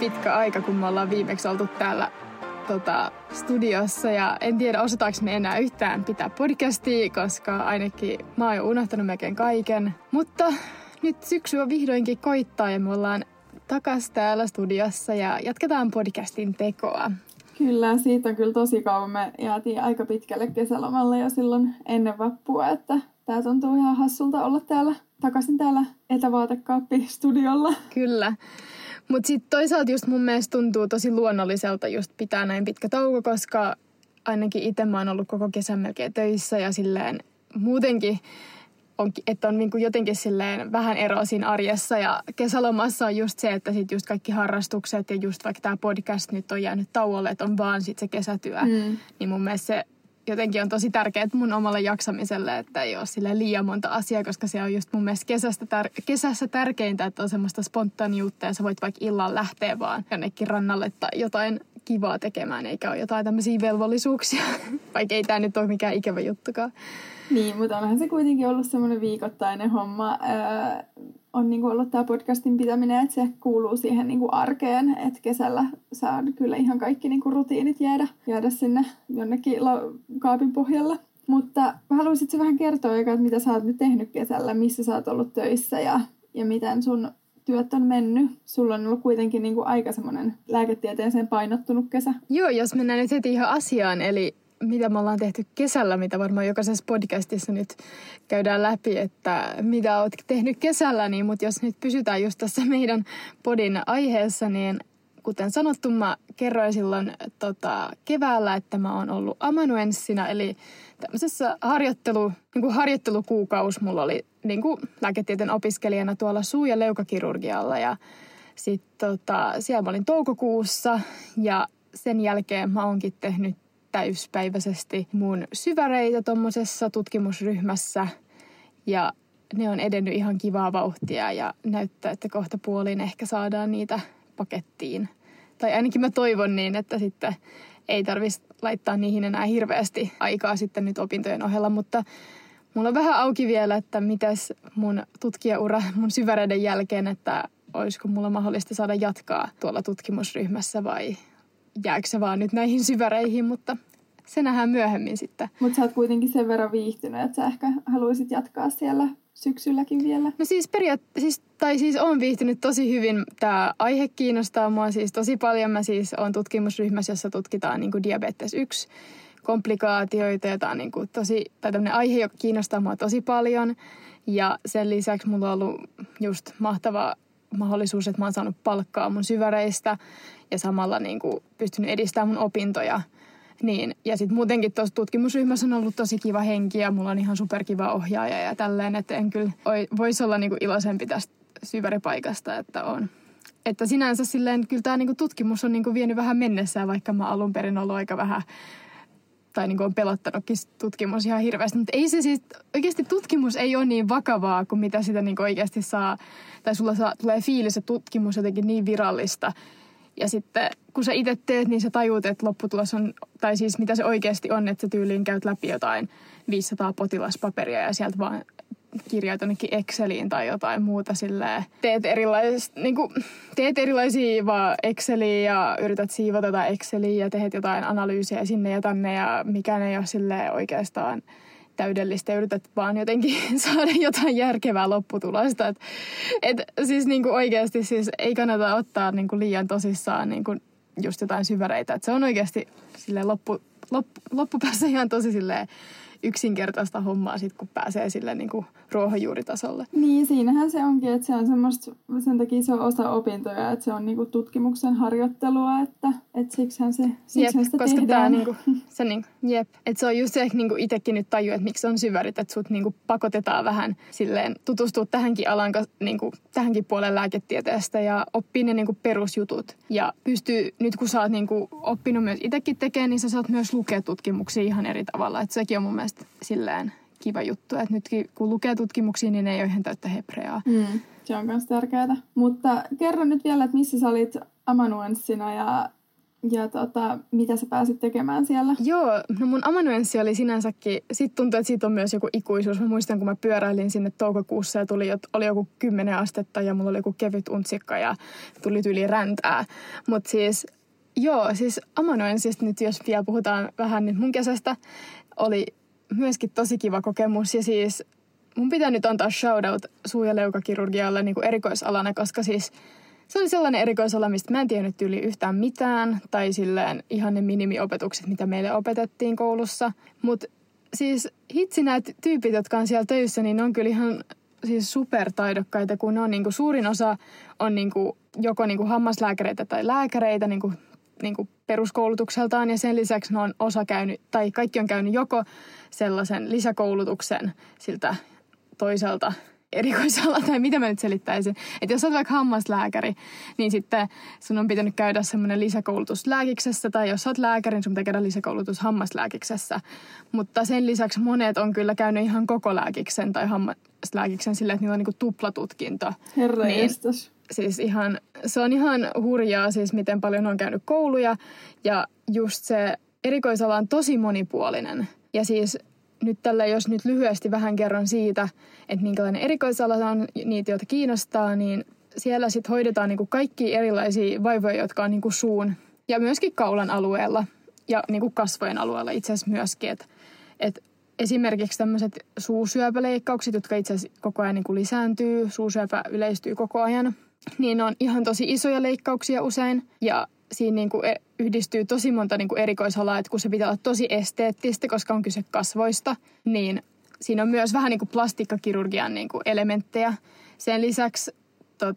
niin pitkä aika, kun me ollaan viimeksi oltu täällä studiossa ja en tiedä osataanko me enää yhtään pitää podcastia, koska ainakin mä oon jo unohtanut melkein kaiken. Mutta nyt syksy on vihdoinkin koittaa ja me ollaan takas täällä studiossa ja jatketaan podcastin tekoa. Kyllä, siitä on kyllä tosi kauan. Me jäätiin aika pitkälle kesälomalle jo silloin ennen vappua, että tää tuntuu ihan hassulta olla täällä takaisin täällä etävaatekaappi-studiolla. Kyllä. Mutta sitten toisaalta just mun mielestä tuntuu tosi luonnolliselta just pitää näin pitkä tauko, koska ainakin itse mä oon ollut koko kesän melkein töissä ja silleen muutenkin, että on niinku jotenkin silleen vähän eroa siinä arjessa. Ja kesälomassa on just se, että sit just kaikki harrastukset ja just vaikka tää podcast nyt on jäänyt tauolle, että on vaan sit se kesätyö. Niin mun mielestä se jotenkin on tosi tärkeää mun omalle jaksamiselle, että ei ole silleen liian monta asiaa, koska se on just mun mielestä kesässä tärkeintä, että on semmoista spontaaniutta ja sä voit vaikka illalla lähteä vaan jonnekin rannalle tai jotain kivaa tekemään, eikä ole jotain tämmöisiä velvollisuuksia, vaikka ei tää nyt ole mikään ikävä juttukaan. Niin, mutta onhan se kuitenkin ollut semmoinen viikoittainen homma. On niinku ollut tää podcastin pitäminen, että se kuuluu siihen niinku arkeen, että kesällä saa kyllä ihan kaikki niinku rutiinit jäädä sinne jonnekin kaapin pohjalla. Mutta haluaisitko vähän kertoa, että mitä sä oot nyt tehnyt kesällä, missä sä oot ollut töissä ja miten sun työt on mennyt. Sulla on ollut kuitenkin niinku aika semmoinen lääketieteeseen painottunut kesä. Joo, jos mennään nyt heti ihan asiaan, eli mitä me ollaan tehty kesällä, mitä varmaan jokaisessa podcastissa nyt käydään läpi, että mitä oot tehnyt kesällä, niin, mutta jos nyt pysytään just tässä meidän podin aiheessa, niin kuten sanottu, mä kerroin silloin keväällä, että mä oon ollut amanuenssina, eli tämmöisessä harjoittelukuukausi mulla oli niin kuin lääketieteen opiskelijana tuolla suu- ja leukakirurgialla, ja sitten siellä mä olin toukokuussa, ja sen jälkeen mä oonkin tehnyt täyspäiväisesti mun syväreitä tommosessa tutkimusryhmässä ja ne on edennyt ihan kivaa vauhtia ja näyttää, että kohta puoliin ehkä saadaan niitä pakettiin. Tai ainakin mä toivon niin, että sitten ei tarvitsisi laittaa niihin enää hirveästi aikaa sitten nyt opintojen ohella, mutta mulla on vähän auki vielä, että mitäs mun tutkijaura mun syväreiden jälkeen, että olisiko mulla mahdollista saada jatkaa tuolla tutkimusryhmässä vai jääkö se vaan nyt näihin syväreihin, mutta se nähdään myöhemmin sitten. Mutta sä oot kuitenkin sen verran viihtynyt, että sä ehkä haluaisit jatkaa siellä syksylläkin vielä. No siis oon viihtynyt tosi hyvin. Tää aihe kiinnostaa mua siis tosi paljon. Mä siis oon tutkimusryhmässä, jossa tutkitaan niinku diabetes 1 komplikaatioita ja tää on niinku tämmönen aihe, joka kiinnostaa mua tosi paljon. Ja sen lisäksi mulla on ollut just mahtava mahdollisuus, että mä oon saanut palkkaa mun syväreistä ja samalla niin kuin pystynyt edistämään mun opintoja. Niin. Ja sitten muutenkin tuossa tutkimusryhmässä on ollut tosi kiva henki ja mulla on ihan superkiva ohjaaja ja tälleen, että en kyllä voisi olla niin kuin iloisempi tästä syväripaikasta, että on. Että sinänsä silleen kyllä tämä niin kuin tutkimus on niin kuin vienyt vähän mennessään, vaikka mä alun perin ollut aika vähän tai niin kuin on pelottanutkin tutkimus ihan hirveästi, mutta ei se siis, oikeasti tutkimus ei ole niin vakavaa kuin mitä sitä niin kuin oikeasti saa, tai sulla tulee fiilis, että tutkimus jotenkin niin virallista. Ja sitten kun sä itse teet, niin sä tajuut, että lopputulos on, tai siis mitä se oikeasti on, että sä tyyliin käyt läpi jotain 500 potilaspaperia ja sieltä vaan kirjoit jonnekin Exceliin tai jotain muuta silleen. Teet erilaisia vaan Exceliä ja yrität siivota tätä Exceliä ja teet jotain analyysiä sinne ja tänne ja mikään ei ole silleen oikeastaan täydellistä. Yrität vaan jotenkin saada jotain järkevää lopputulosta. Siis niinku oikeasti siis ei kannata ottaa niinku liian tosissaan niinku just jotain syväreitä. Et se on oikeasti silleen loppupäässä ihan tosi silleen yksinkertaista hommaa sitten, kun pääsee sille niinku ruohonjuuritasolle. Niin, siinähän se onkin, että se on semmoista, sen takia se on osa opintoja, että se on niinku tutkimuksen harjoittelua, että siksihän sitä koska tehdään. Koska tämä niinku, että se on just se, että niinku itsekin nyt tajuu, että miksi on syvärit, että sut niinku pakotetaan vähän silleen tutustua tähänkin alan, niinku tähänkin puolen lääketieteestä ja oppii ne niinku perusjutut. Ja pystyy, nyt kun sä oot niinku oppinut myös itsekin tekemään, niin sä saat myös lukea tutkimuksia ihan eri tavalla, että sekin on mun mielestä silleen kiva juttu, että nytkin kun lukee tutkimuksia, niin ne ei ole ihan täyttä hebreaa. Se on myös tärkeää. Mutta kerro nyt vielä, että missä sä olit amanuenssina ja Ja mitä sä pääsit tekemään siellä? Joo, no mun amanuenssi oli sinänsäkin, sit tuntuu, että siitä on myös joku ikuisuus. Mä muistan, kun mä pyöräilin sinne toukokuussa ja oli joku 10 astetta ja mulla oli joku kevyt untsikka ja tuli tyyli räntää. Mut siis, joo, siis amanuenssista nyt jos vielä puhutaan vähän, niin mun kesästä oli myöskin tosi kiva kokemus ja siis mun pitää nyt antaa shoutout suu- ja leukakirurgialle niin kuin erikoisalana, koska siis se oli sellainen erikoisala, mistä mä en tiennyt yli yhtään mitään, tai silleen ihan ne minimiopetukset, mitä meille opetettiin koulussa. Mutta siis hitsi nämä tyypit, jotka on siellä töissä, niin ne on kyllä ihan siis supertaidokkaita, kun ne on niinku, suurin osa on niinku, joko niinku hammaslääkäreitä tai lääkäreitä niinku peruskoulutukseltaan, ja sen lisäksi ne on osa käynyt, tai kaikki on käynyt joko sellaisen lisäkoulutuksen siltä toiselta erikoisala, tai mitä mä nyt selittäisin. Että jos olet vaikka hammaslääkäri, niin sitten sun on pitänyt käydä semmoinen lisäkoulutus lääkiksessä, tai jos olet lääkäri, niin sun pitää käydä lisäkoulutus hammaslääkiksessä. Mutta sen lisäksi monet on kyllä käynyt ihan koko lääkiksen tai hammaslääkiksen silleen, että niillä on niinku tuplatutkinto. Herra niin, siis ihan, se on ihan hurjaa siis, miten paljon on käynyt kouluja, ja just se erikoisala on tosi monipuolinen. Ja siis nyt tällä, jos nyt lyhyesti vähän kerron siitä, että minkälainen erikoisala on, niitä, joita kiinnostaa, niin siellä sitten hoidetaan niinku kaikki erilaisia vaivoja, jotka on niinku suun ja myöskin kaulan alueella ja niinku kasvojen alueella itse asiassa myöskin. Et esimerkiksi tämmöiset suusyöpäleikkaukset, jotka itse asiassa koko ajan niinku lisääntyy, suusyöpä yleistyy koko ajan, niin ne on ihan tosi isoja leikkauksia usein ja siinä niinku yhdistyy tosi monta niinku erikoisalaa, että kun se pitää olla tosi esteettistä, koska on kyse kasvoista, niin siinä on myös vähän niinku plastiikkakirurgian niinku elementtejä. Sen lisäksi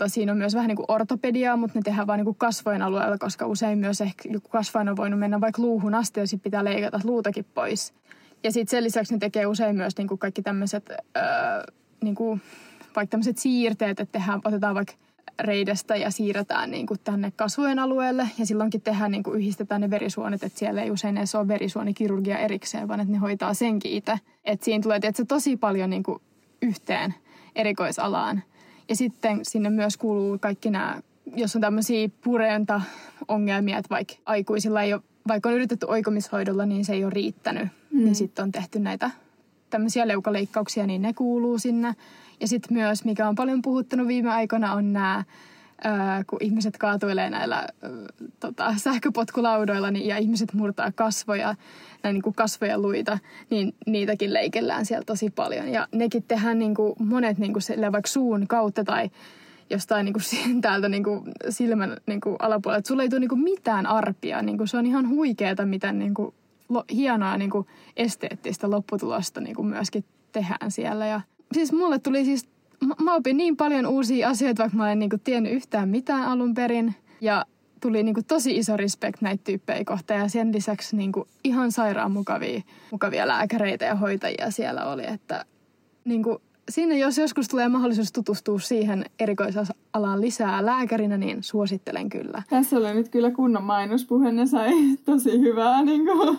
siinä on myös vähän niinku ortopediaa, mutta ne tehdään vaan niinku kasvojen alueella, koska usein myös ehkä joku kasvain on voinut mennä vaikka luuhun asti ja sitten pitää leikata luutakin pois. Ja sitten sen lisäksi ne tekee usein myös niinku kaikki tämmöiset niinku, vaikka tämmöiset siirteet, että otetaan vaikka reidestä ja siirretään niin kuin tänne kasvojen alueelle ja silloinkin tehdään, niin kuin yhdistetään ne verisuonet, että siellä ei usein edes ole verisuonikirurgia erikseen, vaan että ne hoitaa senkin itse. Että siinä tulee tietysti tosi paljon niin kuin yhteen erikoisalaan. Ja sitten sinne myös kuuluu kaikki nämä, jos on tämmöisiä purenta-ongelmia, että vaikka aikuisilla ei ole, vaikka on yritetty oikomishoidolla, niin se ei ole riittänyt. Niin sitten on tehty näitä tämmöisiä leukaleikkauksia, niin ne kuuluu sinne. Ja sitten myös, mikä on paljon puhuttanut viime aikoina, on nämä, kun ihmiset kaatuilee näillä sähköpotkulaudoilla niin, ja ihmiset murtaa kasvoja, niin kuin kasvoja luita, niin niitäkin leikellään siellä tosi paljon. Ja nekin tehdään niin kuin monet niin kuin vaikka suun kautta tai jostain niin kuin täältä niin kuin silmän niin kuin alapuolella. Et sulle ei tule niin kuin mitään arpia. Niin kuin se on ihan huikeeta, miten niin kuin hienoa niin kuin esteettistä lopputulosta niin kuin myöskin tehdään siellä. Ja siis mulle tuli siis, mä opin niin paljon uusia asioita, vaikka mä en niinku tiennyt yhtään mitään alun perin. Ja tuli niinku tosi iso respect näitä tyyppejä kohtaan ja sen lisäksi niinku ihan sairaan mukavia lääkäreitä ja hoitajia siellä oli. Että niinku siinä jos joskus tulee mahdollisuus tutustua siihen erikoisalaan lisää lääkärinä, niin suosittelen kyllä. Tässä oli nyt kyllä kunnon mainospuhe, ne sai tosi hyvää niinku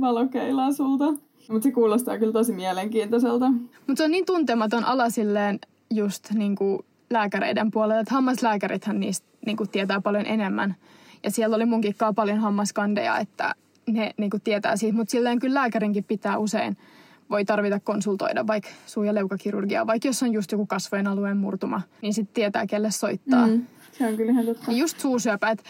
valokeilaa sulta. Mutta se kuulostaa kyllä tosi mielenkiintoiselta. Mutta se on niin tuntematon ala silleen just niinku lääkäreiden puolella, että hammaslääkärithän niistä niinku tietää paljon enemmän. Ja siellä oli munkin kanssa paljon hammaskandeja, että ne niinku tietää siitä. Mutta silleen kyllä lääkärinkin pitää usein, voi tarvita konsultoida vaikka suu- ja leukakirurgiaa, vaikka jos on just joku kasvojen alueen murtuma, niin sitten tietää, kelle soittaa. Se on kyllä ihan totta. Ja just suusyöpä, että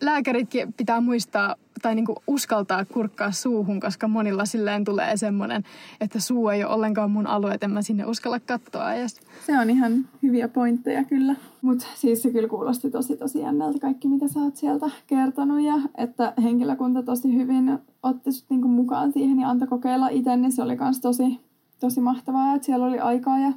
lääkäritkin pitää muistaa tai niinku uskaltaa kurkkaa suuhun, koska monilla silleen tulee semmoinen, että suu ei ole ollenkaan mun alue, että en mä sinne uskalla katsoa edes. Se on ihan hyviä pointteja kyllä. Mutta siis se kyllä kuulosti tosi jännältä kaikki, mitä sä oot sieltä kertonut ja että henkilökunta tosi hyvin otti sut niinku mukaan siihen ja antoi kokeilla itse, niin se oli kans tosi mahtavaa, että siellä oli aikaa ja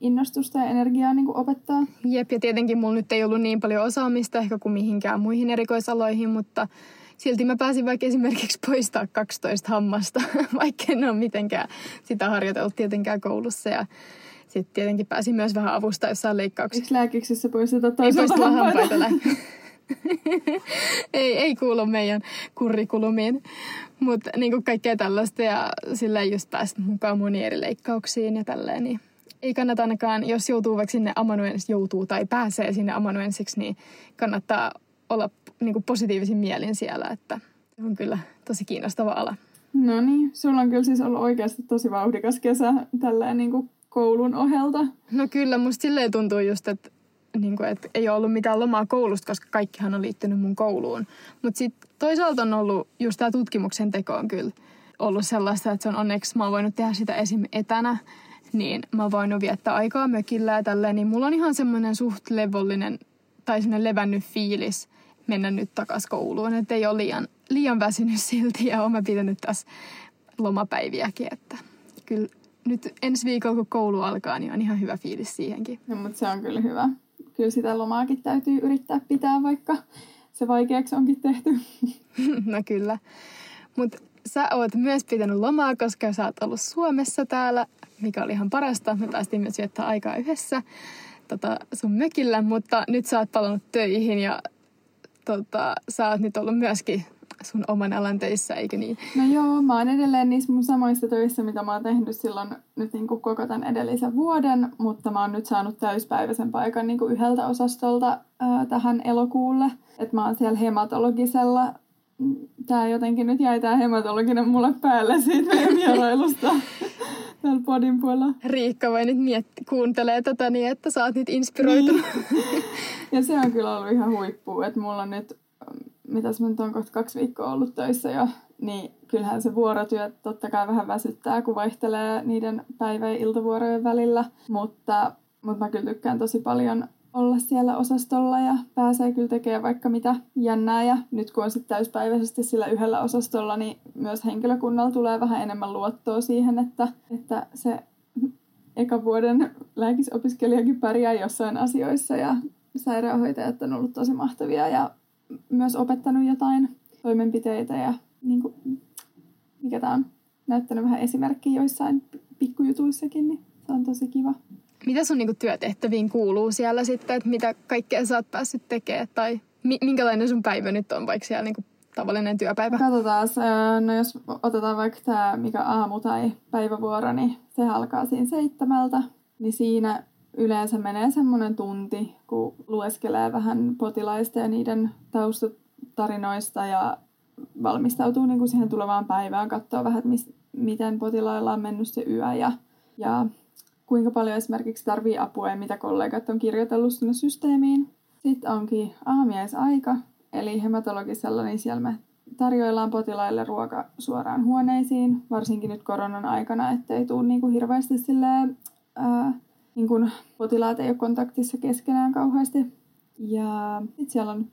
innostusta ja energiaa niin kuin opettaa. Jep, ja tietenkin mulla nyt ei ollut niin paljon osaamista ehkä kuin mihinkään muihin erikoisaloihin, mutta silti mä pääsin vaikka esimerkiksi poistaa 12 hammasta, vaikka en ole mitenkään sitä harjoitellut tietenkään koulussa. Ja sitten tietenkin pääsin myös vähän avustaa jossain leikkauksessa. Eikö lääkiksessä poisteta toisaalta hampaita? ei kuulu meidän kurrikulumiin, mutta niin kaikkea tällaista ja sillä ei just päästä mukaan moniin eri leikkauksiin ja tälleen niin. Ei kannata ainakaan, jos joutuu vaikka sinne amanuenssiksi, tai pääsee sinne amanuenssiksi, niin kannattaa olla niinku positiivisin mielin siellä, että se on kyllä tosi kiinnostava ala. No niin, sulla on kyllä siis ollut oikeasti tosi vauhdikas kesä tälleen niinku koulun ohelta. No kyllä, musta silleen tuntuu just, että niinku, et ei ole ollut mitään lomaa koulusta, koska kaikkihan on liittynyt mun kouluun. Mutta sitten toisaalta on ollut just tämä tutkimuksen teko on kyllä ollut sellaista, että se on onneksi, mä oon voinut tehdä sitä esim. Etänä, niin mä oon voinut viettää aikaa mökillä ja tälleen, niin mulla on ihan semmoinen suht levollinen tai semmoinen levännyt fiilis mennä nyt takaisin kouluun, että ei ole liian väsynyt silti ja oon mä pitänyt taas lomapäiviäkin, että kyllä nyt ensi viikolla, kun koulu alkaa, niin on ihan hyvä fiilis siihenkin. No, mutta se on kyllä hyvä. Kyllä sitä lomaakin täytyy yrittää pitää, vaikka se vaikeaksi onkin tehty. No kyllä. Mutta sä oot myös pitänyt lomaa, koska sä oot ollut Suomessa täällä, mikä oli ihan parasta. Me päästiin myös viettää aikaa yhdessä sun mökillä, mutta nyt sä oot palannut töihin ja sä oot nyt ollut myöskin sun oman alan töissä, eikö niin? No joo, mä oon edelleen niissä mun samoissa töissä, mitä mä oon tehnyt silloin nyt niin kuin koko tämän edellisen vuoden, mutta mä oon nyt saanut täyspäiväisen paikan niin kuin yhdeltä osastolta tähän elokuulle. Että mä oon siellä hematologisella. Tää jotenkin nyt jäi tää hematologinen mulle päälle siitä meidän vierailusta täällä podin puolella. Riikka voi nyt kuuntelee tätä niin, että sä oot nyt inspiroitunut. Niin. Ja se on kyllä ollut ihan huippua, että mulla on nyt mitäs mä nyt on kohta 2 viikkoa ollut töissä jo, niin kyllähän se vuorotyö totta kai vähän väsyttää, kun vaihtelee niiden päivä- ja iltavuorojen välillä. Mutta mä kyllä tykkään tosi paljon olla siellä osastolla ja pääsee kyllä tekemään vaikka mitä jännää. Ja nyt kun on sitten täyspäiväisesti sillä yhdellä osastolla, niin myös henkilökunnalla tulee vähän enemmän luottoa siihen, että se eka vuoden lääkisopiskelijakin pärjää jossain asioissa ja sairaanhoitajat on ollut tosi mahtavia ja myös opettanut jotain toimenpiteitä ja niin kuin, mikä tää on näyttänyt vähän esimerkkiä joissain pikkujutuissakin, niin se on tosi kiva. Mitä sun niin kuin, työtehtäviin kuuluu siellä sitten, että mitä kaikkea sä oot päässyt tekemään tai minkälainen sun päivä nyt on, vaikka siellä niin kuin, tavallinen työpäivä? Katsotaan, no jos otetaan vaikka tämä mikä aamu- tai päivävuoro, niin se alkaa siinä 7:00, niin siinä yleensä menee semmoinen tunti, kun lueskelee vähän potilaista ja niiden taustatarinoista ja valmistautuu niin kuin siihen tulevaan päivään, katsoo vähän, miten potilailla on mennyt se yö ja kuinka paljon esimerkiksi tarvii apua ja mitä kollegat on kirjoitellut sinne systeemiin. Sitten onkin aamiaisaika, eli hematologisella, niin siellä me tarjoillaan potilaille ruoka suoraan huoneisiin, varsinkin nyt koronan aikana, ettei tule niin kuin hirveästi silleen niin kun potilaat ei ole kontaktissa keskenään kauheasti. Ja sitten siellä on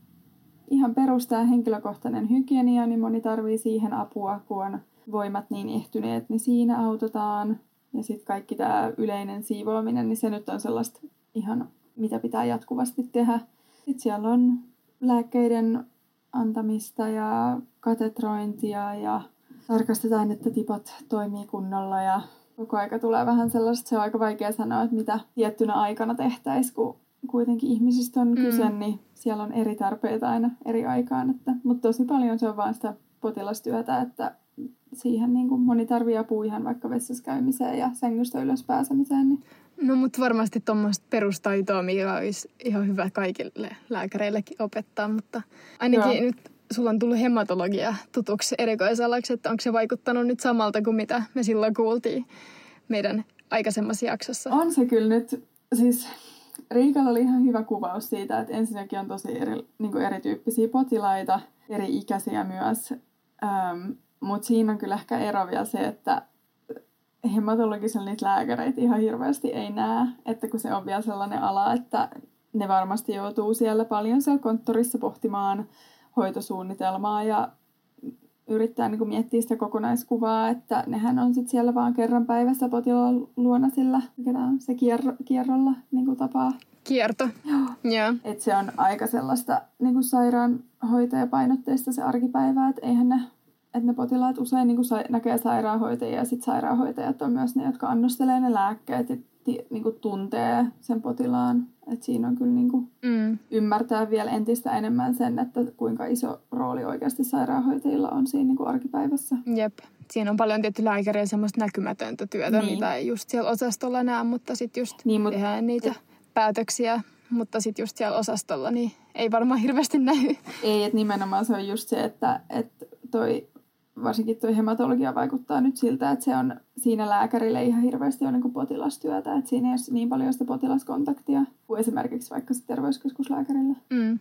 ihan perustaa henkilökohtainen hygienia, niin moni tarvii siihen apua, kun on voimat niin ehtyneet, niin siinä autetaan. Ja sitten kaikki tämä yleinen siivoaminen, niin se nyt on sellaista ihan, mitä pitää jatkuvasti tehdä. Sitten siellä on lääkkeiden antamista ja katetrointia ja tarkastetaan, että tipot toimii kunnolla ja koko aika tulee vähän sellaista, se on aika vaikea sanoa, että mitä tiettynä aikana tehtäisiin, kun kuitenkin ihmisistä on kyse, niin siellä on eri tarpeita aina eri aikaan. Mutta tosi paljon se on vaan sitä potilastyötä, että siihen niin kuin moni tarvitsee apua ihan vaikka vessassa käymiseen ja sängystä ylös pääsemiseen. Niin. No mutta varmasti tuommoista perustaitoa, mikä olisi ihan hyvä kaikille lääkäreillekin opettaa, mutta ainakin joo. Nyt sulla on tullut hematologia tutuksi erikoisalaksi, että onko se vaikuttanut nyt samalta kuin mitä me silloin kuultiin meidän aikaisemmassa jaksossa? On se kyllä nyt, siis Riikalla oli ihan hyvä kuvaus siitä, että ensinnäkin on tosi niin kuin erityyppisiä potilaita, eri ikäisiä myös, mutta siinä on kyllä ehkä ero vielä se, että hematologisella niitä lääkäreitä ihan hirveästi ei näe, että kun se on vielä sellainen ala, että ne varmasti joutuu siellä paljon siellä konttorissa pohtimaan hoitosuunnitelmaa ja yrittää niin kuin miettiä sitä kokonaiskuvaa, että nehän on sitten siellä vaan kerran päivässä potilaan luona sillä, mikä on se kierrolla niin kuin tapaa. Kierto, joo. Yeah. Että se on aika sellaista niin kuin sairaanhoitajapainotteista se arkipäivä, että eihän ne potilaat usein niin kuin näkee sairaanhoitajia ja sitten sairaanhoitajat on myös ne, jotka annostelee ne lääkkeet ja niin kuin tuntee sen potilaan. Että siinä on kyllä niin kuin ymmärtää vielä entistä enemmän sen, että kuinka iso rooli oikeasti sairaanhoitajilla on siinä niin kuin arkipäivässä. Jep. Siinä on paljon tietty lääkäriä semmoista näkymätöntä työtä, niin. Mitä ei just siellä osastolla näe, mutta sitten just niin, tehdään niitä päätöksiä Mutta sitten just siellä osastolla niin ei varmaan hirveästi näy. Ei, että nimenomaan se on just se, että toi, varsinkin tuo hematologia vaikuttaa nyt siltä, että se on siinä lääkärille ihan hirveästi on niin kuin potilastyötä. Että siinä ei ole niin paljon sitä potilaskontaktia kuin esimerkiksi vaikka se terveyskeskuslääkärillä. Mm.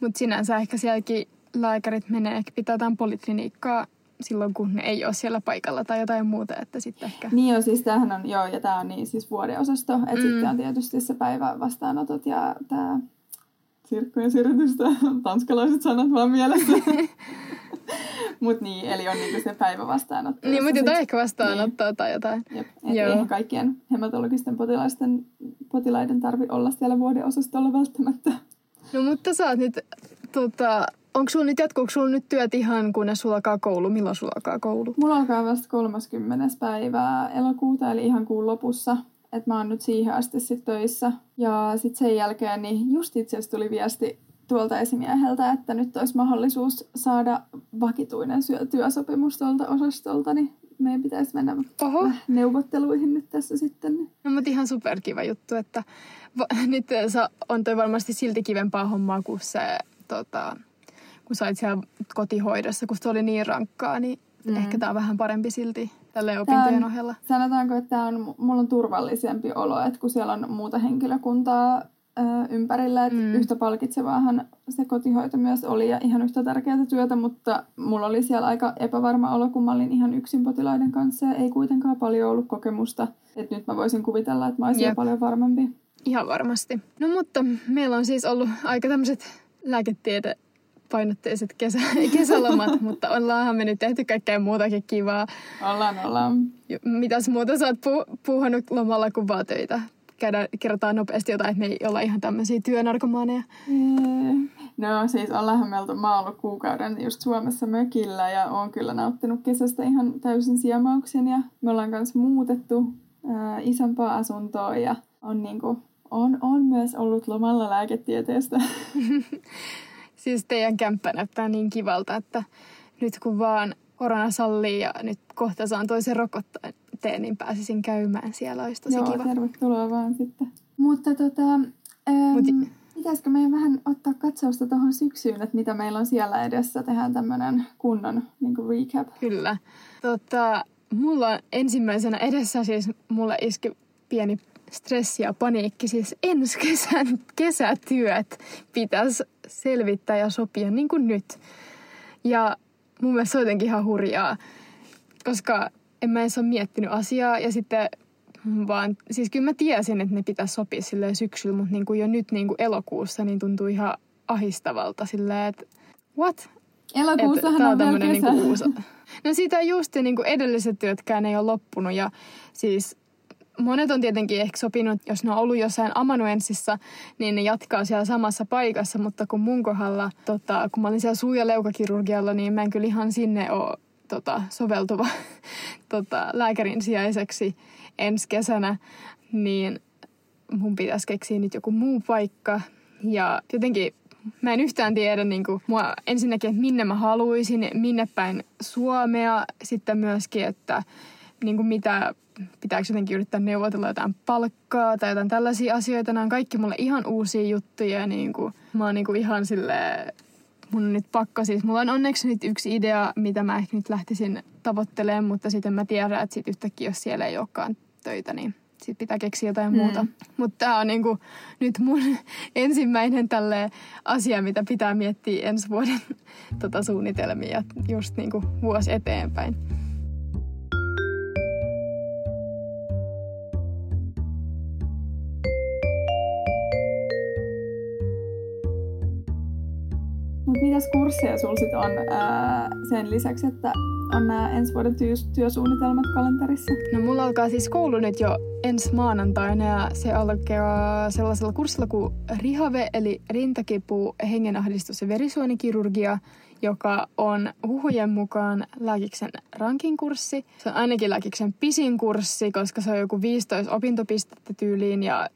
Mutta sinänsä ehkä sielläkin lääkärit menee, pitää jotain polikliniikkaa silloin, kun ne ei ole siellä paikalla tai jotain muuta, että sitten ehkä... Niin joo, siis tämähän on, joo, ja tämä on niin, siis vuodeosasto, että sitten on tietysti se päivän vastaanotot ja tämä sirkkujen siritystä, tanskalaiset sanat vaan mielessä. Mut niin, eli on niinku se päivä vastaanotto. Niin, mutta jotain ehkä vastaanottoa niin. Tai jotain. Jep, eihän kaikkien hematologisten potilaiden tarvitse olla siellä vuodeosastolla välttämättä. No mutta sä oot nyt, jatkuuko sulla nyt työt ihan kunnes sulla alkaa koulu? Milloin sulla alkaa koulu? Mulla alkaa vasta 30. päivää elokuuta, eli ihan kuun lopussa. Että mä oon nyt siihen asti sit töissä. Ja sit sen jälkeen niin just itse asiassa tuli viesti tuolta esimieheltä, että nyt olisi mahdollisuus saada vakituinen työsopimus tuolta osastolta, niin meidän pitäisi mennä neuvotteluihin nyt tässä sitten. No mutta ihan superkiva juttu, että nyt on toi varmasti silti kivempaa hommaa kuin se, kun sä olit siellä kotihoidossa, kun se oli niin rankkaa, niin ehkä tää on vähän parempi silti tälleen opintojen ohella. Sanotaanko, että mulla on turvallisempi olo, että kun siellä on muuta henkilökuntaa ympärillä, että yhtä palkitsevaahan se kotihoito myös oli ja ihan yhtä tärkeää työtä, mutta mulla oli siellä aika epävarma olo, kun mä olin ihan yksin potilaiden kanssa ja ei kuitenkaan paljon ollut kokemusta. Et nyt mä voisin kuvitella, että mä olisin paljon varmempi. Ihan varmasti. No mutta meillä on siis ollut aika tämmöiset lääketiedepainotteiset kesälomat, mutta ollaanhan me nyt tehty kaikkea muutakin kivaa. Ollaan. Mitäs muuta sä oot puuhannut lomalla kuin vaan töitä? Kerrotaan nopeasti jotain, että me ei olla ihan tämmöisiä työnarkomaaneja. No siis ollaanhan meiltä, mä oon ollut kuukauden just Suomessa mökillä ja oon kyllä nauttinut kesästä ihan täysin siemauksen. Ja me ollaan myös muutettu isompaa asuntoa ja on, niinku, on myös ollut lomalla lääketieteestä. Siis teidän kämppä näyttää niin kivalta, että nyt kun vaan korona sallii ja nyt kohta saan toisen rokotteen, niin pääsisin käymään siellä, olisi tosi kiva. Tervetuloa vaan sitten. Mutta pitäisikö meidän vähän ottaa katsausta tuohon syksyyn, että mitä meillä on siellä edessä, tehdään tämmöinen kunnon niin kuin recap. Kyllä. Mulla on ensimmäisenä edessä, siis mulle iski pieni stressi ja paniikki, siis ensi kesän kesätyöt pitäisi selvittää ja sopia niin kuin nyt. Ja mun mielestä se on jotenkin ihan hurjaa, koska en mä edes ole miettinyt asiaa ja sitten vaan, siis kyllä mä tiesin, että ne pitäisi sopia silleen syksyllä, mutta niin kuin jo nyt niin kuin elokuussa niin tuntuu ihan ahistavalta silleen, että what? Elokuussahan on vielä kesä. Niin uusi... No sitä just niin kuin edelliset työtkään ei ole loppunut ja siis monet on tietenkin ehkä sopinut, jos ne on ollut jossain amanuenssissa, niin ne jatkaa siellä samassa paikassa, mutta kun mun kohdalla, kun mä olin siellä suu- ja leukakirurgialla, niin mä en kyllä ihan sinne ole soveltuva lääkärin sijaiseksi ensi kesänä, niin mun pitäisi keksiä nyt joku muu paikka. Ja jotenkin mä en yhtään tiedä mua ensinnäkin, että minne mä haluaisin, minne päin Suomea, sitten myöskin, että mitä pitääkö jotenkin yrittää neuvotella jotain palkkaa tai jotain tällaisia asioita. Nämä on kaikki mulle ihan uusia juttuja. Mä oon ihan silleen... Mun on nyt pakko siis. Mulla on onneksi nyt yksi idea, mitä mä ehkä nyt lähtisin tavoittelemaan, mutta sitten mä tiedän, että sit yhtäkkiä, jos siellä ei olekaan töitä, niin sit pitää keksiä jotain muuta. Mutta tää on nyt mun ensimmäinen tälleen asia, mitä pitää miettiä ensi vuoden suunnitelmia just vuosi eteenpäin. Mitäs kursseja sulla sit on sen lisäksi, että on nämä ensi vuoden työsuunnitelmat kalenterissa? No mulla alkaa siis koulu nyt jo ensi maanantaina ja se alkaa sellaisella kurssilla kuin RIHAVE, eli rintakipu, hengenahdistus ja verisuonikirurgia, joka on huhujen mukaan lääkiksen rankin kurssi. Se on ainakin lääkiksen pisin kurssi, koska se on joku 15 opintopistettä tyyliin ja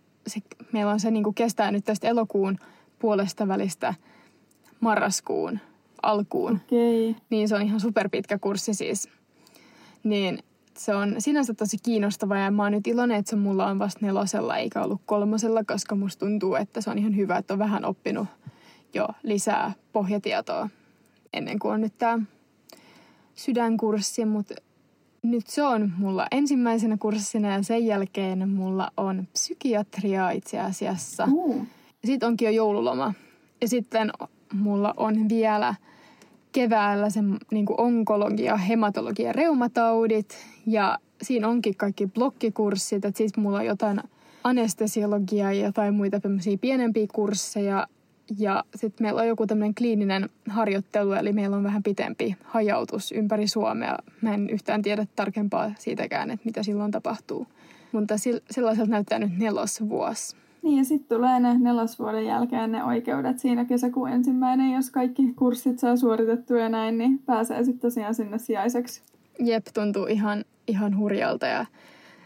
meillä on se kestää nyt tästä elokuun puolesta välistä marraskuun alkuun. Okay. Niin se on ihan superpitkä kurssi siis. Niin Se on sinänsä tosi kiinnostavaa ja mä oon nyt iloinen, että se mulla on vasta 4 eikä ollut 3, koska musta tuntuu, että se on ihan hyvä, että on vähän oppinut jo lisää pohjatietoa ennen kuin on nyt tää sydänkurssi, mutta nyt se on mulla ensimmäisenä kurssina ja sen jälkeen mulla on psykiatria itse asiassa. Sitten onkin jo joululoma ja sitten mulla on vielä keväällä sen niin kuin onkologia, hematologia, reumataudit ja siinä onkin kaikki blokkikurssit. Että siis mulla on jotain anestesiologiaa ja jotain muita pienempiä kursseja. Ja sitten meillä on joku tämmöinen kliininen harjoittelu, eli meillä on vähän pitempi hajautus ympäri Suomea. Mä en yhtään tiedä tarkempaa siitäkään, että mitä silloin tapahtuu. Mutta sellaiselta näyttää nyt 4. vuosi. Niin ja sitten tulee ne 4 vuoden jälkeen ne oikeudet siinä kesäkuun 1. Jos kaikki kurssit saa suoritettua ja näin, niin pääsee sitten tosiaan sinne sijaiseksi. Jep, tuntuu ihan hurjalta ja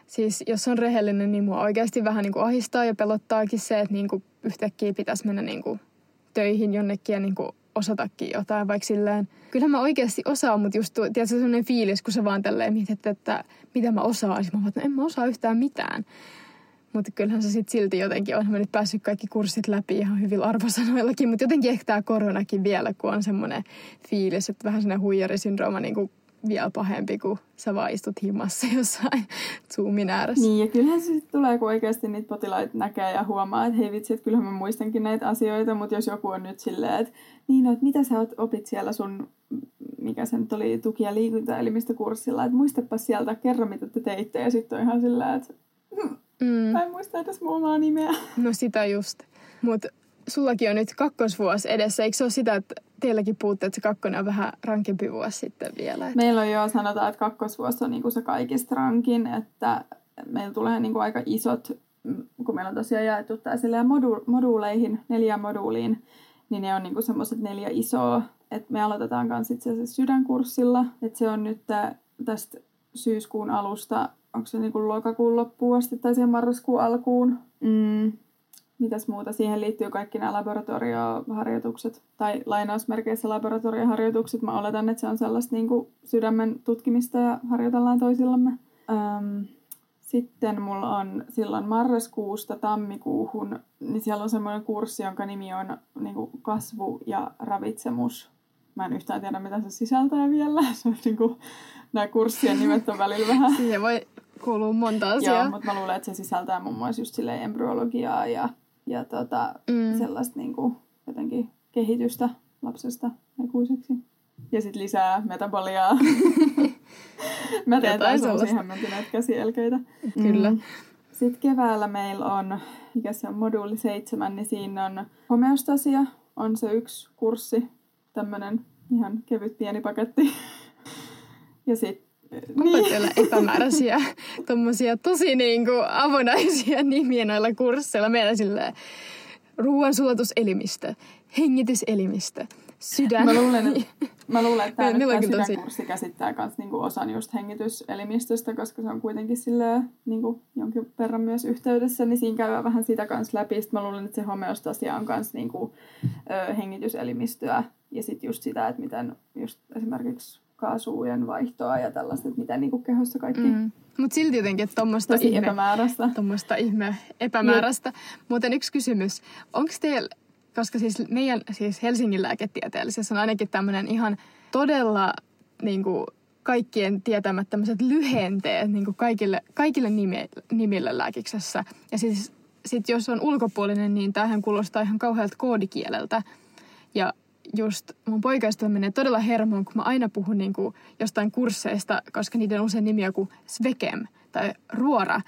siis jos on rehellinen, niin mua oikeasti vähän niinku ahistaa ja pelottaakin se, että niinku yhtäkkiä pitäisi mennä niinku töihin jonnekin ja niinku osatakin jotain, vaikka silleen. Kyllähän mä oikeasti osaan, mutta just tietysti sellainen fiilis, kun sä vaan tälleen mietit, että mitä mä osaan. Mä vaan, että en mä osaa yhtään mitään. Mutta kyllähän se sitten silti jotenkin on. Mä nyt päässyt kaikki kurssit läpi ihan hyvillä arvosanoillakin, mutta jotenkin ehkä tämä koronakin vielä, kun on semmoinen fiilis, että vähän semmoinen huijarisyndrooma niinku vielä pahempi, kun sä vaan istut himassa jossain zoomin ääressä. Niin, ja kyllähän se sitten tulee, kun oikeasti niitä potilaita näkee ja huomaa, että hei vitsi, että kyllähän mä muistankin näitä asioita, mutta jos joku on nyt silleen, että niin, no, että mitä sä opit siellä sun, mikä se nyt oli, tuki- ja liikuntaelimistä kurssilla, että muistapas sieltä, kerro mitä te teitte, ja sitten on ihan silleen, että mä en muista edes mun omaa nimeä. No sitä just. Mutta sullakin on nyt 2. vuosi edessä, eikö se ole sitä, että teilläkin puhutte, että se 2. on vähän rankempi vuosi sitten vielä. Että meillä on jo, sanotaan, että 2. vuosi on niin kuin se kaikista rankin, että meillä tulee niin kuin aika isot, kun meillä on tosiaan jaettu silleen moduuleihin, 4 moduuliin, niin ne on niin kuin semmoiset 4 isoa, että me aloitetaan myös itse asiassa sydänkurssilla, että se on nyt tästä syyskuun alusta, onko se niin kuin lokakuun loppuun asti tai siihen marraskuun alkuun. Mitäs muuta? Siihen liittyy kaikki nämä laboratorioharjoitukset tai lainausmerkeissä laboratorioharjoitukset. Mä oletan, että se on sellaista niin kuin sydämen tutkimista ja harjoitellaan toisillamme. Sitten mulla on silloin marraskuusta tammikuuhun, niin siellä on semmoinen kurssi, jonka nimi on niin kuin kasvu ja ravitsemus. Mä en yhtään tiedä, mitä se sisältää vielä. Se on niin kuin, nämä kurssien nimet on välillä vähän. Siihen voi kuulua monta asiaa. Joo, mutta mä luulen, että se sisältää muun muassa just silleen embryologiaa ja sellaista niin kuin jotenkin kehitystä lapsesta aikuiseksi. Ja sitten lisää metaboliaa. Mä teen taas hämmentyneitä käsielköitä. Kyllä. Sitten keväällä meillä on, mikä se on, moduuli 7, niin siinä on homeostasia. On se yksi kurssi, tämmönen ihan kevyt pieni paketti. Ja sitten onpa teillä epämääräisiä, tommosia tosi niinku avonaisia nimiä noilla kursseilla. Meillä silleen ruoansulatuselimistö, hengityselimistö, sydän. Mä luulen, että tämä sydänkurssi käsittää myös niinku osan just hengityselimistöstä, koska se on kuitenkin silleen, niinku jonkin verran myös yhteydessä, niin siinä käydään vähän sitä kanssa läpi. Sitten mä luulen, että se homeostasia on myös niinku, hengityselimistöä ja sitten just sitä, että miten just esimerkiksi kaasujen vaihtoa ja tällaista, että mitä niinku kehossa kaikki. Mutta silti jotenkin, että tuommoista ihme epämääräistä. Muuten yksi kysymys. Onko teillä, koska siis meidän siis Helsingin lääketieteellisessä on ainakin tämmöinen ihan todella niinku kaikkien tietämät tämmöiset lyhenteet niinku kaikille nimille lääkiksessä. Ja siis sit jos on ulkopuolinen, niin tämähän kuulostaa ihan kauhealta koodikieleltä. Ja just mun poikaista menee todella hermoon, kun mä aina puhun niin kuin jostain kursseista, koska niiden usein nimiä kuin Svekem tai Ruora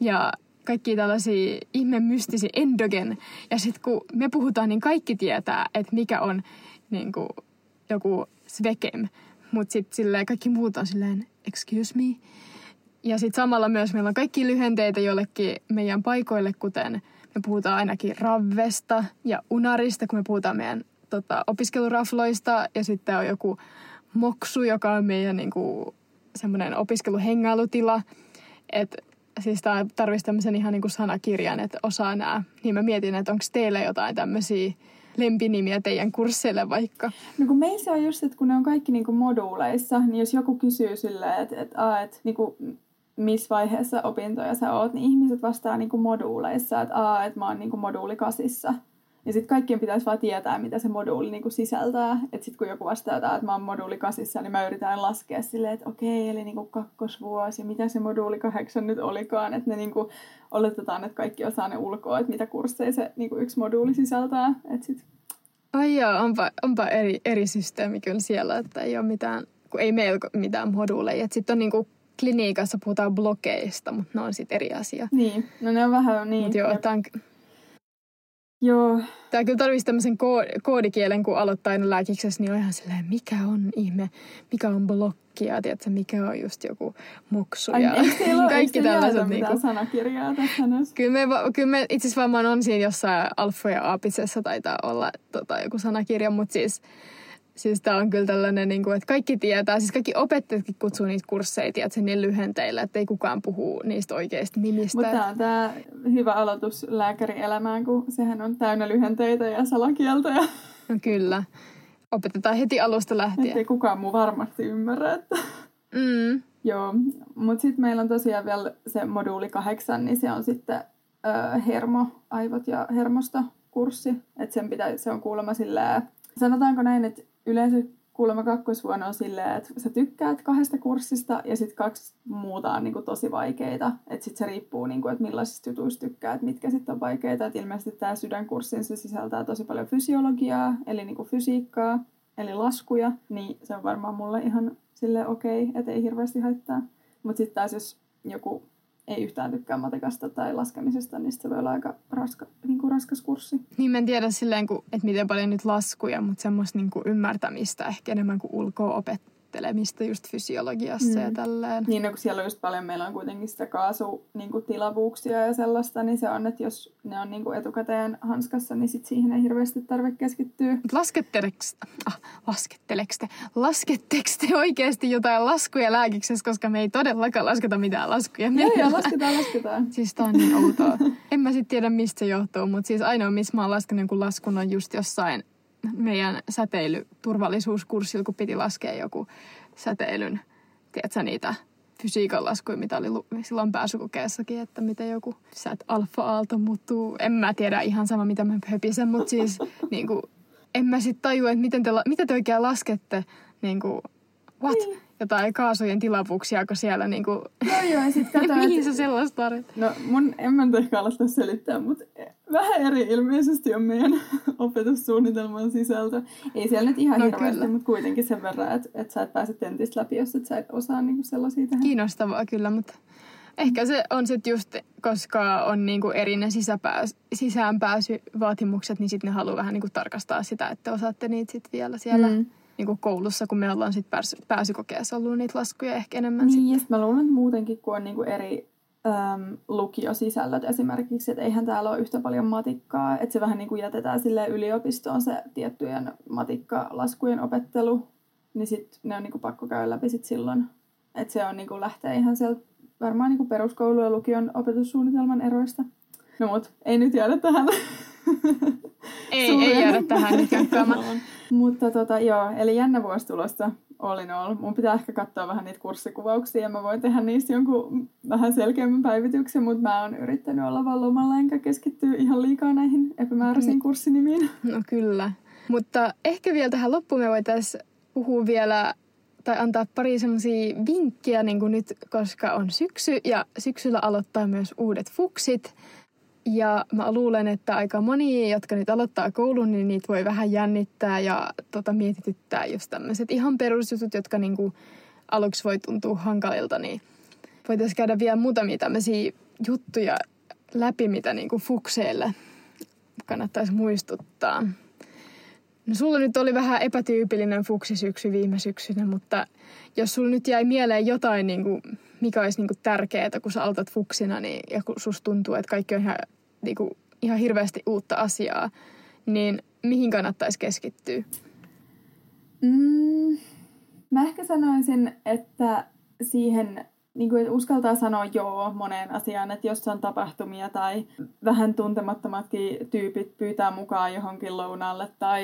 ja kaikki tällaisia ihme mystisiä endogen. Ja sitten kun me puhutaan, niin kaikki tietää, että mikä on niin kuin joku Svekem. Mutta sitten kaikki muut on silleen, excuse me. Ja sitten samalla myös meillä on kaikki lyhenteitä jollekin meidän paikoille, kuten me puhutaan ainakin Ravvesta ja Unarista, kun me puhutaan meidän opiskelurafloista ja sitten on joku moksu, joka on meidän niinku semmoinen opiskeluhengailutila. Että siis tarvitsisi tämmöisen ihan niinku sanakirjan, että osaa nämä. Niin mä mietin, että onko teillä jotain tämmöisiä lempinimiä teidän kursseille vaikka? No kun meissä on just, että kun ne on kaikki niin kuin moduuleissa, niin jos joku kysyy silleen, että niin kuin missä vaiheessa opintoja sä oot, niin ihmiset vastaa niin kuin moduuleissa, että mä oon niin kuin moduulikasissa. Ja sitten kaikkien pitäisi vaan tietää, mitä se moduuli niinku sisältää. Että sitten kun joku vastaa, että mä oon moduulikasissa, niin mä yritän laskea silleen, että okei, eli niinku kakkosvuosi, mitä se moduuli 8 nyt olikaan. Että ne niinku oletetaan, että kaikki osaa ne ulkoa, että mitä kursseja se niinku yksi moduuli sisältää. Ai joo, onpa eri systeemi kyllä siellä, että ei ole mitään, kun ei meillä mitään moduuleja. Että sitten on niinku kliniikassa puhutaan blokeista, mutta ne on sitten eri asia. Niin, no ne on vähän niin. Mut joo, joo. Tämä kyllä tarvitsisi tämmöisen koodikielen, kun aloittaa aina lääkiksessä, niin on ihan silleen, mikä on ihme, mikä on blokki ja tiedätkö, mikä on just joku moksu ja kaikki tällaiset. Niinku sanakirjaa tässä? Kyllä me itse asiassa varmaan on siinä jossain Alfa ja Aapisessa taitaa olla joku sanakirja, mutta siis tämä on kyllä tällainen, niin kuin, että kaikki tietää, siis kaikki opettajatkin kutsuu niitä kursseja, tiedätkö, niin lyhenteillä, että ei kukaan puhu niistä oikeista nimistä. Mutta tämä on tämä hyvä aloitus lääkärielämään, kun sehän on täynnä lyhenteitä ja salakieltä. Ja... No kyllä. Opetetaan heti alusta lähtien. Ettei kukaan muu varmasti ymmärrä, että... Joo, mutta sitten meillä on tosiaan vielä se moduuli 8, niin se on sitten hermo, aivot ja hermosta kurssi. Että se on kuulemma sillä, sanotaanko näin, että yleensä kuulemma kakkosvuonna on silleen, että sä tykkäät 2 kurssista ja sitten 2 muuta on niinku tosi vaikeita. Että sitten se riippuu, niinku, että millaisista jutuista tykkäät, mitkä sitten on vaikeita. Et ilmeisesti tämä sydänkurssin se sisältää tosi paljon fysiologiaa, eli niinku fysiikkaa, eli laskuja. Niin se on varmaan mulle ihan silleen okei, että ei hirveästi haittaa. Mutta sitten taas jos joku ei yhtään tykkää matikasta tai laskemisesta, niin se voi olla aika raskas kurssi. Niin mä en tiedä silleen, että miten paljon nyt laskuja, mutta semmoista niin ymmärtämistä ehkä enemmän kuin ulkoa opettelemista just fysiologiassa ja tälleen. Niin, no, kun siellä on just paljon, meillä on kuitenkin sitä kaasutilavuuksia ja sellaista, niin se on, että jos ne on niin kuin etukäteen hanskassa, niin sit siihen ei hirveästi tarvitse keskittyä. Lasketteleks te oikeasti jotain laskuja lääkiksessä, koska me ei todellakaan lasketa mitään laskuja. Joo, lasketaan. Siis tää on niin outoa. En mä sit tiedä, mistä se johtuu, mutta siis ainoa, missä mä oon laskenut, kun laskun on just jossain meidän säteilyturvallisuuskurssilla, kun piti laskea joku säteilyn, tiedätkö niitä fysiikan laskuja, mitä oli silloin pääsykokeessakin, että miten joku alfa-aalto muuttuu. En mä tiedä ihan sama, mitä mä höpisen, mutta siis niin kuin, en mä sitten tajua, että mitä te oikein laskette, niin kuin, what? Jotain kaasujen tilavuuksia, kun siellä niin kuin... No joo, ja sit katsotaan... Mihin sä sellaista tarvitset? No mun, en mä nyt ehkä ala sitä selittää, mutta vähän eri ilmeisesti on meidän opetussuunnitelman sisältö. Ei siellä nyt ihan hirveästi, mutta kuitenkin sen verran, että sä et pääse tentistä läpi, jos et sä et osaa niin kuin sellaisia tehdä. Kiinnostavaa kyllä, mutta ehkä se on sitten just, koska on niin kuin eri ne sisäänpääsyvaatimukset, niin sitten ne haluaa vähän niin kuin tarkastaa sitä, että osaatte niitä sitten vielä siellä... Niin kuin koulussa, kun me ollaan sitten pääsykokeessa ollut niitä laskuja ehkä enemmän. Niin, mä luulen, että muutenkin, kun on niinku eri lukiosisällöt esimerkiksi, että eihän täällä ole yhtä paljon matikkaa, että se vähän niinku jätetään silleen yliopistoon se tiettyjen matikkalaskujen opettelu, niin sitten ne on niinku pakko käydä läpi sit silloin. Että se on niinku lähtee ihan sieltä varmaan niinku peruskoulu- ja lukion opetussuunnitelman eroista. No mut, ei nyt jäädä tähän. Ei jäädä tähän nyt jatkaamaan. Mutta joo, eli jännä vuositulosta all in all. Mun pitää ehkä katsoa vähän niitä kurssikuvauksia ja mä voin tehdä niistä jonkun vähän selkeämmän päivityksen, mutta mä oon yrittänyt olla vaan lomalla enkä keskittyä ihan liikaa näihin epämääräisiin kurssinimiin. No kyllä. Mutta ehkä vielä tähän loppuun me voitaisiin puhua vielä tai antaa pari semmoisia vinkkiä niin kuin nyt, koska on syksy ja syksyllä aloittaa myös uudet fuksit. Ja mä luulen, että aika moni, jotka nyt aloittaa koulun, niin niitä voi vähän jännittää ja mietityttää just tämmöiset ihan perusjutut, jotka niinku aluksi voi tuntua hankalilta. Niin voitaisiin käydä vielä muutamia tämmöisiä juttuja läpi, mitä niinku fukseille kannattaisi muistuttaa. No sulla nyt oli vähän epätyypillinen fuksisyksy viime syksynä, mutta jos sulla nyt jäi mieleen jotain, niin kuin, mikä olisi niin kuin tärkeää, kun sä aloitat fuksina niin, ja kun susta tuntuu, että kaikki on ihan hirveästi uutta asiaa, niin mihin kannattaisi keskittyä? Mä ehkä sanoisin, että siihen niin kuin uskaltaa sanoa joo moneen asiaan, että jos on tapahtumia tai vähän tuntemattomatkin tyypit pyytää mukaan johonkin lounaalle tai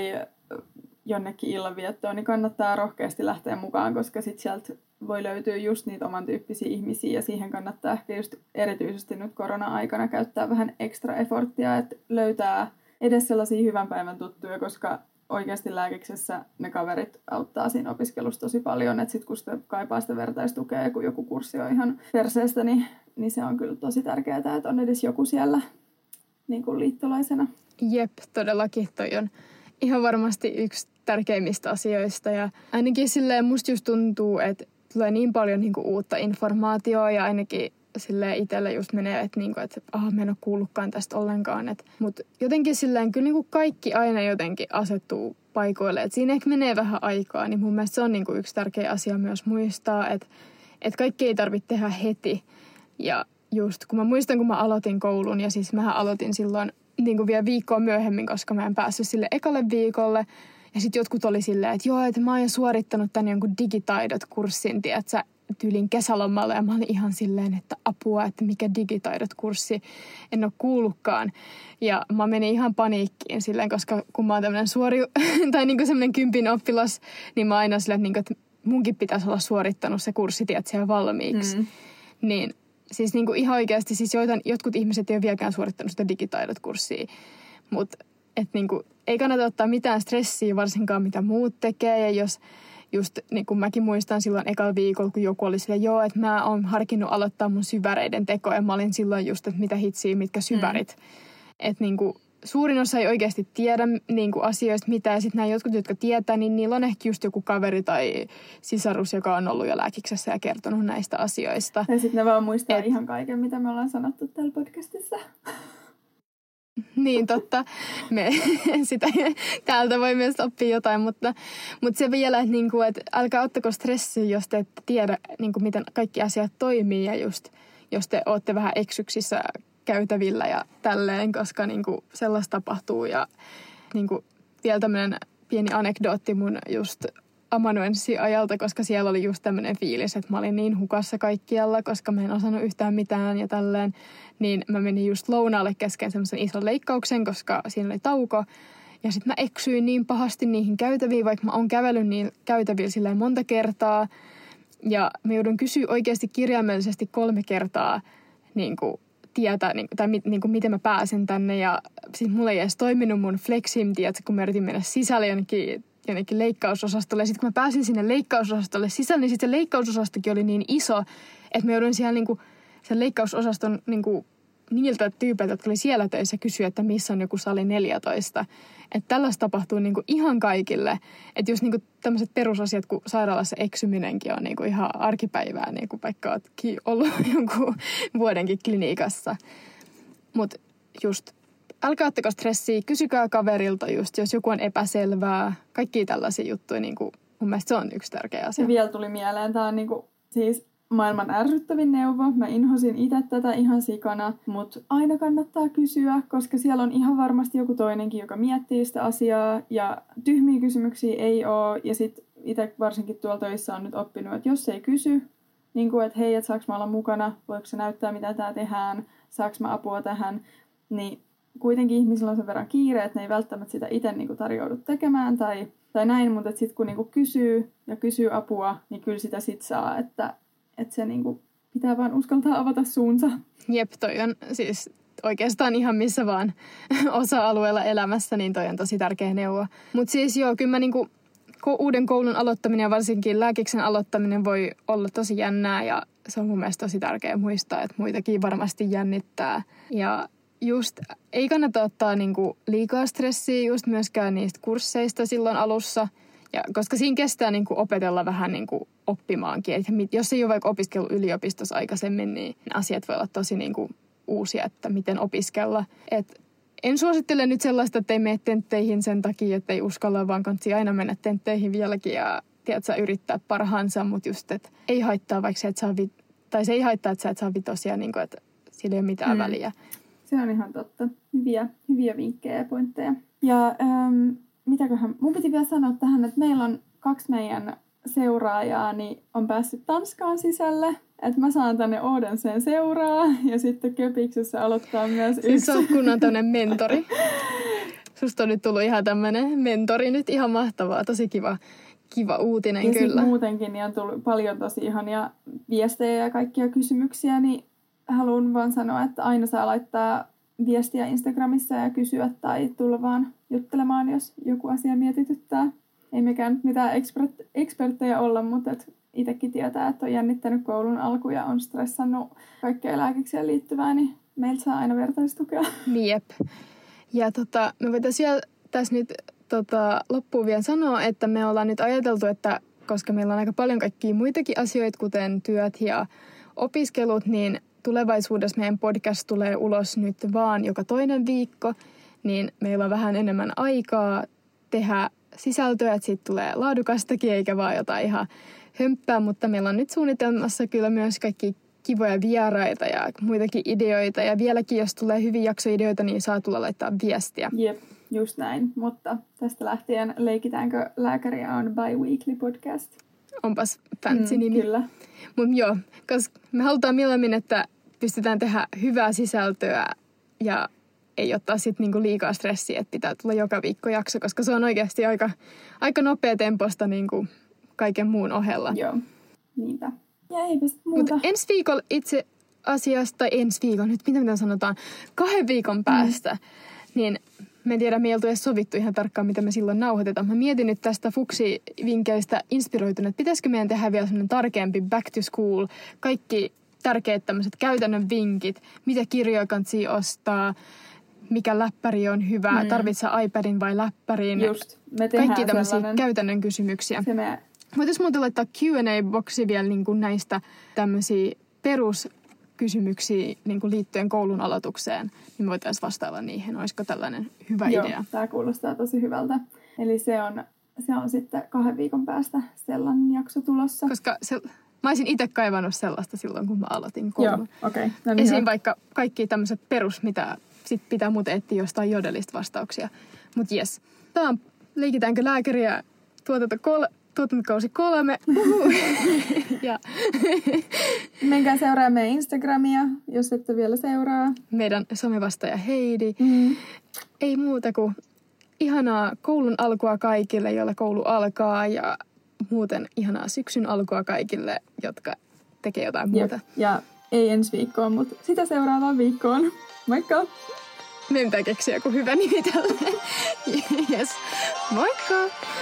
jonnekin illanviettoon, niin kannattaa rohkeasti lähteä mukaan, koska sitten sieltä voi löytyä just niitä oman tyyppisiä ihmisiä ja siihen kannattaa ehkä just erityisesti nyt korona-aikana käyttää vähän ekstra efforttia, että löytää edes sellaisia hyvän päivän tuttuja, koska oikeasti lääkiksessä ne kaverit auttaa siinä opiskelussa tosi paljon, että sitten kun sitä kaipaa sitä vertaistukea, kun joku kurssi on ihan perseestä, niin se on kyllä tosi tärkeää, että on edes joku siellä niin kuin liittolaisena. Jep, todellakin toi on ihan varmasti yksi tärkeimmistä asioista ja ainakin silleen musta just tuntuu, että tulee niin paljon niinku uutta informaatiota ja ainakin silleen itselle just menee, että niinku, et, mä en ole kuullutkaan tästä ollenkaan. Mutta jotenkin silleen kyllä niinku kaikki aina jotenkin asettuu paikoille. Et siinä ehkä menee vähän aikaa, niin mun mielestä se on niinku yksi tärkeä asia myös muistaa, että et kaikki ei tarvitse tehdä heti. Ja just kun mä muistan, kun mä aloitin koulun ja siis mähän aloitin silloin niinku vielä viikkoa myöhemmin, koska mä en päässyt sille ekalle viikolle. Ja sitten jotkut oli silleen, että joo, että mä oon jo suorittanut tän jonkun digitaidot-kurssin, tiedätkö, tyylin kesälomalla. Ja mä olin ihan silleen, että apua, että mikä digitaidot-kurssi, en oo kuullutkaan. Ja mä menin ihan paniikkiin silleen, koska kun mä oon tämmönen tai niinku semmonen 10 oppilas, niin mä aina silleen, että munkin pitäisi olla suorittanut se kurssi, tiedätkö, siellä valmiiksi. Niin siis niinku ihan oikeasti, siis jotkut ihmiset ei ole vieläkään suorittanut sitä digitaidot-kurssia, mutta että niinku, ei kannata ottaa mitään stressiä, varsinkaan mitä muut tekee. Ja jos just, niin kuin mäkin muistan silloin ekalla viikolla, kun joku oli sillä, joo, että mä oon harkinnut aloittaa mun syväreiden tekoa. Ja mä olin silloin just, että mitä hitsiä, mitkä syvärit. Että niinku, suurin osa ei oikeasti tiedä niinku, asioista mitä. Ja sitten nämä jotkut, jotka tietää, niin niillä on ehkä just joku kaveri tai sisarus, joka on ollut jo lääkiksessä ja kertonut näistä asioista. Ja sitten ne vaan muistaa ihan kaiken, mitä me ollaan sanottu täällä podcastissa. Niin, totta. Me sitä täältä voi myös oppia jotain, mutta se vielä, että niinku, et älkää ottako stressiä, jos te ette tiedä, niinku, miten kaikki asiat toimii ja just, jos te ootte vähän eksyksissä käytävillä ja tälleen, koska niinku, sellaista tapahtuu. Ja niinku, vielä tämmöinen pieni anekdootti mun just amanuenssiajalta, koska siellä oli just tämmöinen fiilis, että mä olin niin hukassa kaikkialla, koska mä en osannut yhtään mitään ja tälleen. Niin mä menin just lounaalle kesken semmoisen ison leikkauksen, koska siinä oli tauko. Ja sit mä eksyin niin pahasti niihin käytäviin, vaikka mä oon kävellyt niin käytävillä silleen monta kertaa. Ja mä joudun kysyä oikeasti kirjaimellisesti 3 kertaa niin kuin tietää, tai niin kuin miten mä pääsen tänne. Ja sit mulla ei edes toiminut mun flexim, tiedätkö, kun mä yritin mennä sisälle jonnekin leikkausosastolle. Ja sitten kun mä pääsin sinne leikkausosastolle sisälle, niin sitten se leikkausosastokin oli niin iso, että mä joudun siellä niinku sen leikkausosaston niinku niiltä tyypeiltä, jotka oli siellä töissä, kysyä, että missä on joku sali 14. Että tällaista tapahtuu niinku ihan kaikille. Että just niinku tämmöiset perusasiat, kun sairaalassa eksyminenkin on niinku ihan arkipäivää, niinku vaikka ootkin ollut jonkun vuodenkin klinikassa. Mutta just älkää ottako stressiä, kysykää kaverilta just, jos joku on epäselvää. Kaikki tällaisia juttuja, niin kuin, mun mielestä se on yksi tärkeä asia. Vielä tuli mieleen, tämä on niin kuin, siis maailman ärsyttävin neuvo. Mä inhosin itse tätä ihan sikana, mutta aina kannattaa kysyä, koska siellä on ihan varmasti joku toinenkin, joka miettii sitä asiaa. Ja tyhmiä kysymyksiä ei ole. Ja sitten itse varsinkin tuolla töissä on nyt oppinut, että jos ei kysy, niin kuin, että hei, että saanko mä olla mukana, voiko se näyttää, mitä tää tehdään, saanko mä apua tähän, niin kuitenkin ihmisillä on sen verran kiire, että ne ei välttämättä sitä itse niinku tarjoudu tekemään tai näin, mutta sitten kun niinku kysyy ja kysyy apua, niin kyllä sitä sit saa, että se niinku pitää vaan uskaltaa avata suunsa. Jep, toi on siis oikeastaan ihan missä vaan osa-alueella elämässä, niin toi on tosi tärkeä neuvo. Mutta siis joo, kyllä mä niinku uuden koulun aloittaminen ja varsinkin lääkiksen aloittaminen voi olla tosi jännää ja se on mun mielestä tosi tärkeä muistaa, että muitakin varmasti jännittää ja just ei kannata ottaa niinku liikaa stressiä just myöskään niistä kursseista silloin alussa, ja, koska siinä kestää niinku opetella vähän niinku oppimaankin. Et jos ei ole vaikka opiskellut yliopistossa aikaisemmin, niin asiat voi olla tosi niinku uusia, että miten opiskella. Et en suosittele nyt sellaista, että ei mene tentteihin sen takia, että ei uskalla, vaan kannattaa aina mennä tentteihin vieläkin ja tiedätkö, yrittää parhaansa, mutta just, että ei haittaa, vaikka se ei haittaa, että sä et saa vitosia, niinku, että sillä ei ole mitään väliä. Se on ihan totta. Hyviä vinkkejä ja pointteja. Ja mitäköhän, mun piti vielä sanoa tähän, että meillä on 2 meidän seuraajaani on päässyt Tanskaan sisälle, että mä saan tänne Odenseen seuraa ja sitten Köpiksessä aloittaa myös yksi. Siis sä oot kunnan tämmönen mentori. Susta on nyt tullut ihan tämmönen mentori nyt, ihan mahtavaa, tosi kiva uutinen ja kyllä. Ja muutenkin niin on tullut paljon tosi ihania viestejä ja kaikkia kysymyksiä, niin haluan vaan sanoa, että aina saa laittaa viestiä Instagramissa ja kysyä tai tulla vaan juttelemaan, jos joku asia mietityttää. Ei mekään nyt mitään eksperttejä olla, mutta itsekin tietää, että on jännittänyt koulun alku ja on stressannut kaikkea lääkikseen liittyvää, niin meiltä saa aina vertaistukea. Jep. Ja me voitaisiin tässä nyt loppuun vielä sanoa, että me ollaan nyt ajateltu, että koska meillä on aika paljon kaikkia muitakin asioita, kuten työt ja opiskelut, niin tulevaisuudessa meidän podcast tulee ulos nyt vaan joka toinen viikko, niin meillä on vähän enemmän aikaa tehdä sisältöä, että siitä tulee laadukastakin eikä vaan jotain ihan hömppää, mutta meillä on nyt suunnitelmassa kyllä myös kaikki kivoja vieraita ja muitakin ideoita ja vieläkin jos tulee hyviä jaksoideoita, niin saa tulla laittaa viestiä. Jep, just näin, mutta tästä lähtien leikitäänkö lääkäriä on bi-weekly podcast? Onpas fancy nimi. Kyllä. Mutta joo, koska me halutaan mieluummin, että pystytään tehdä hyvää sisältöä ja ei ottaa sitten niinku liikaa stressiä, että pitää tulla joka viikko jakso, koska se on oikeasti aika nopea temposta niinku kaiken muun ohella. Joo, niinpä. Ja eipä muuta. Mutta ensi viikolla itse asiasta, tai ensi viikolla, nyt mitä sanotaan, 2 viikon päästä, niin me en tiedä, me ei oltu edes sovittu ihan tarkkaan, mitä me silloin nauhoitetaan. Mä mietin nyt tästä Fuksi-vinkkeistä inspiroitunut, että pitäisikö meidän tehdä vielä sellainen tarkempi back to school, kaikki tärkeät tämmöiset käytännön vinkit, mitä kirjoja kansi ostaa, mikä läppäri on hyvä, tarvitsetko iPadin vai läppärin. Just, me tehdään kaikki tämmöisiä käytännön kysymyksiä. Voitaisiin muuten laittaa Q&A-boksi vielä niin kuin näistä tämmöisiä peruskysymyksiä niin kuin liittyen koulun aloitukseen, niin voitaisiin vastailla niihin. Olisiko tällainen hyvä idea? Joo, tämä kuulostaa tosi hyvältä. Eli se on sitten 2 viikon päästä sellainen jakso tulossa. Koska mä olisin itse kaivannut sellaista silloin, kun mä aloitin koulun. Joo, okei. No niin, esimerkiksi vaikka kaikki tämmöiset perus, mitä sitten pitää muuten etsiä jostain jodelista vastauksia. Mutta jes, tämä on Leikitäänkö lääkäriä tuotantokausi 3. Menkää seuraamaan meidän Instagramia, jos ette vielä seuraa. Meidän somevastaja Heidi. Ei muuta kuin ihanaa koulun alkua kaikille, joilla koulu alkaa. Ja muuten ihanaa syksyn alkua kaikille, jotka tekee jotain muuta. Ja ei ensi viikkoon, mutta sitä seuraavaan viikkoon. Moikka! Meidän pitää keksiä joku hyvä nimi tälle. Yes. Moikka!